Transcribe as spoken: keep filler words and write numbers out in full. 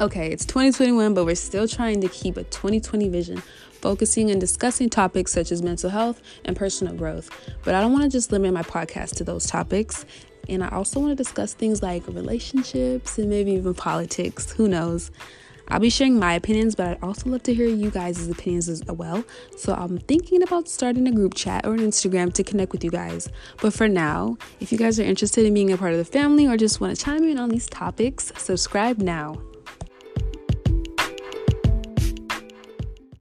Okay, it's twenty twenty-one, but we're still trying to keep a twenty twenty vision, focusing and discussing topics such as mental health and personal growth. But I don't want to just limit my podcast to those topics. And I also want to discuss things like relationships and maybe even politics. Who knows? I'll be sharing my opinions, but I'd also love to hear you guys' opinions as well. So I'm thinking about starting a group chat or an Instagram to connect with you guys. But for now, if you guys are interested in being a part of the family or just want to chime in on these topics, subscribe now.